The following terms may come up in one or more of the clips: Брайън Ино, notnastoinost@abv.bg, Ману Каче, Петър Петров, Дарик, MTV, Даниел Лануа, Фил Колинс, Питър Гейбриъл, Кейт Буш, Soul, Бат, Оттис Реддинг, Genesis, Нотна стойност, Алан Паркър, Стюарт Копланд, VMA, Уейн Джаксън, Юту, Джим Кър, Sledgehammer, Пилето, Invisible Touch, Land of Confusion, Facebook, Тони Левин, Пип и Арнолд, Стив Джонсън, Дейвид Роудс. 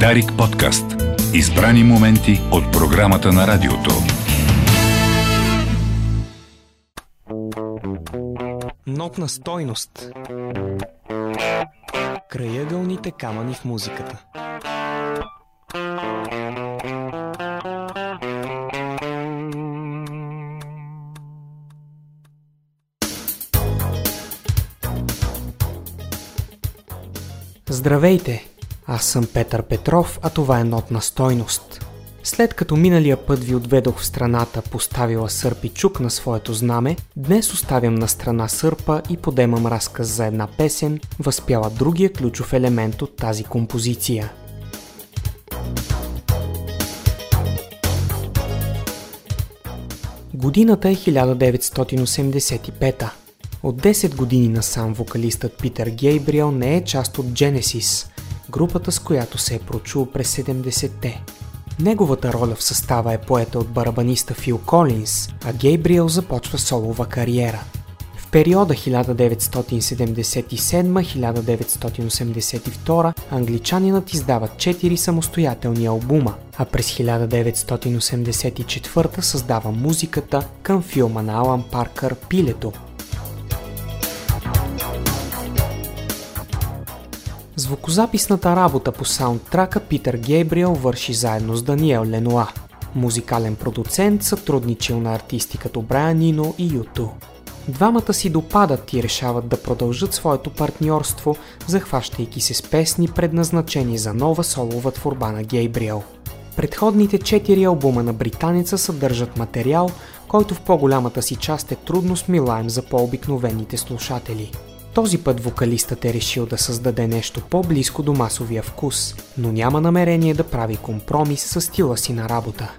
Дарик подкаст. Избрани моменти от програмата на радиото. Нотна стойност. Краягълните камъни в музиката. Здравейте! Аз съм Петър Петров, а това е Нотна стойност. След като миналия път ви отведох в страната, поставила сърп и чук на своето знаме, днес оставям на страна сърпа и подемам разказ за една песен, възпяла другия ключов елемент от тази композиция. Годината е 1985. От 10 години насам вокалистът Питър Гейбриъл не е част от Genesis, групата, с която се е прочул през 70-те. Неговата роля в състава е поета от барабаниста Фил Колинс, а Гейбриъл започва солова кариера. В периода 1977-1982 англичанинът издава 4 самостоятелни албума, а през 1984 създава музиката към филма на Алан Паркър «Пилето». Звукозаписната работа по саундтрака Питър Гейбриъл върши заедно с Даниел Лануа. Музикален продуцент, сътрудничил на артисти като Брайън Ино и Юту. Двамата си допадат и решават да продължат своето партньорство, захващайки се с песни, предназначени за нова солова творба на Гейбриъл. Предходните 4 албума на британеца съдържат материал, който в по-голямата си част е трудно смилаем за по-обикновените слушатели. Този път вокалистът е решил да създаде нещо по-близко до масовия вкус, но няма намерение да прави компромис със стила си на работа.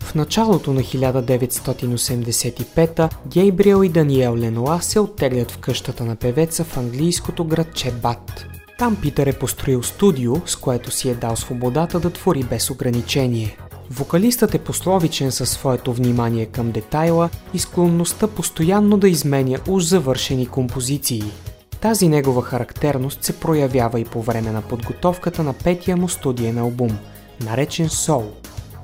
В началото на 1985 Гейбриъл и Даниел Лануа се оттеглят в къщата на певеца в английското градче Бат. Там Питър е построил студио, с което си е дал свободата да твори без ограничение. Вокалистът е пословичен със своето внимание към детайла и склонността постоянно да изменя уж завършени композиции. Тази негова характерност се проявява и по време на подготовката на 5-я му студиен албум, наречен Soul.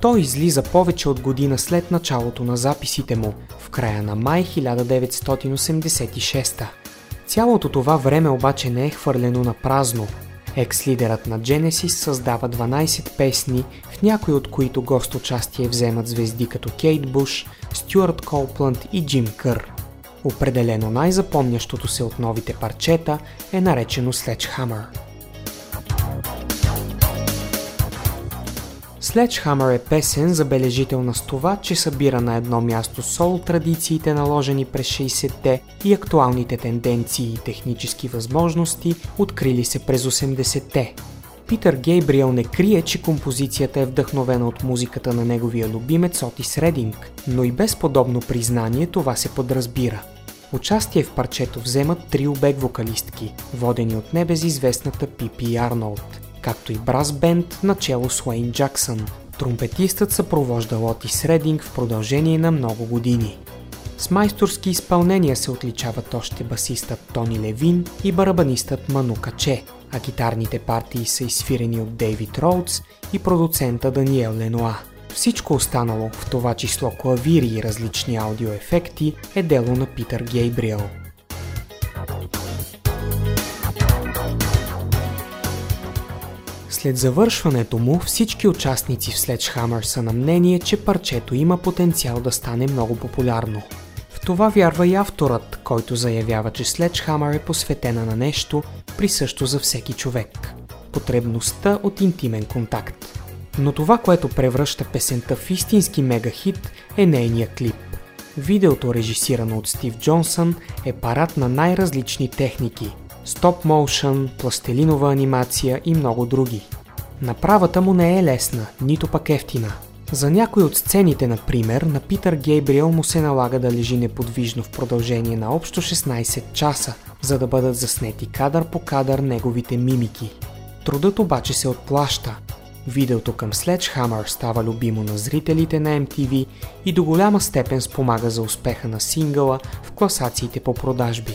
Той излиза повече от година след началото на записите му, в края на май 1986. Цялото това време обаче не е хвърлено на празно. Екс-лидерът на Genesis създава 12 песни, в някои от които гостучастие вземат звезди като Кейт Буш, Стюарт Копланд и Джим Кър. Определено най-запомнящото се от новите парчета е наречено Sledgehammer. Sledgehammer е песен, забележителна с това, че събира на едно място сол традициите, наложени през 60-те, и актуалните тенденции и технически възможности, открили се през 80-те. Питър Гейбриъл не крие, че композицията е вдъхновена от музиката на неговия любимец Оттис Реддинг, но и без подобно признание това се подразбира. Участие в парчето вземат 3 бек-вокалистки, водени от небезизвестната Пип и Арнолд, както и брас-бенд начело с Уейн Джаксън. Тромпетистът съпровождал Оттис Реддинг в продължение на много години. С майсторски изпълнения се отличават още басистът Тони Левин и барабанистът Ману Каче, а гитарните партии са изсвирени от Дейвид Роудс и продуцента Даниел Лануа. Всичко останало, в това число клавири и различни аудиоефекти, е дело на Питър Гейбриъл. След завършването му, всички участници в Sledgehammer са на мнение, че парчето има потенциал да стане много популярно. В това вярва и авторът, който заявява, че Sledgehammer е посветена на нещо, присъщо за всеки човек – потребността от интимен контакт. Но това, което превръща песента в истински мегахит, е нейния клип. Видеото, режисирано от Стив Джонсън, е парад на най-различни техники – стоп-моушън, пластелинова анимация и много други. Направата му не е лесна, нито пък евтина. За някои от сцените, например, на Питър Гейбриъл му се налага да лежи неподвижно в продължение на общо 16 часа, за да бъдат заснети кадър по кадър неговите мимики. Трудът обаче се отплаща. Видеото към Sledgehammer става любимо на зрителите на MTV и до голяма степен спомага за успеха на сингъла в класациите по продажби.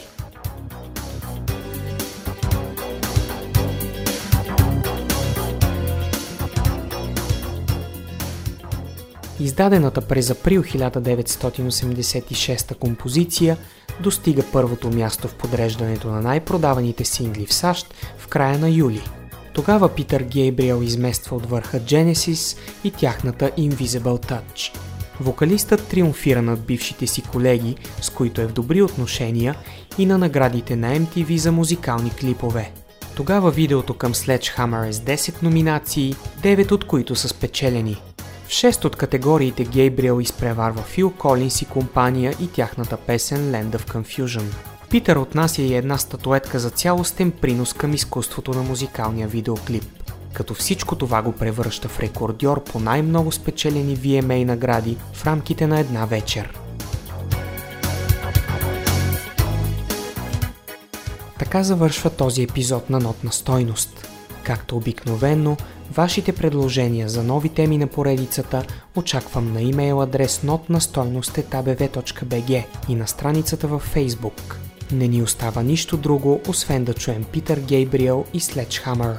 Издадената през април 1986 композиция достига първото място в подреждането на най-продаваните сингли в САЩ в края на юли. Тогава Питър Гейбриъл измества от върха Genesis и тяхната Invisible Touch. Вокалистът триумфира над бившите си колеги, с които е в добри отношения, и на наградите на MTV за музикални клипове. Тогава видеото към Sledgehammer е с 10 номинации, 9 от които са спечелени. В 6 от категориите Гейбриъл изпреварва Фил Колинс и компания и тяхната песен Land of Confusion. Питър отнася и една статуетка за цялостен принос към изкуството на музикалния видеоклип. Като всичко това го превръща в рекордьор по най-много спечелени VMA награди в рамките на една вечер. Така завършва този епизод на Нотна стойност. Както обикновено, вашите предложения за нови теми на поредицата очаквам на имейл адрес notnastoinost@abv.bg и на страницата във Facebook. Не ни остава нищо друго, освен да чуем Питър Гейбриъл и Sledgehammer.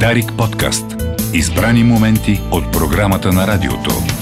Дарик подкаст. Избрани моменти от програмата на радиото.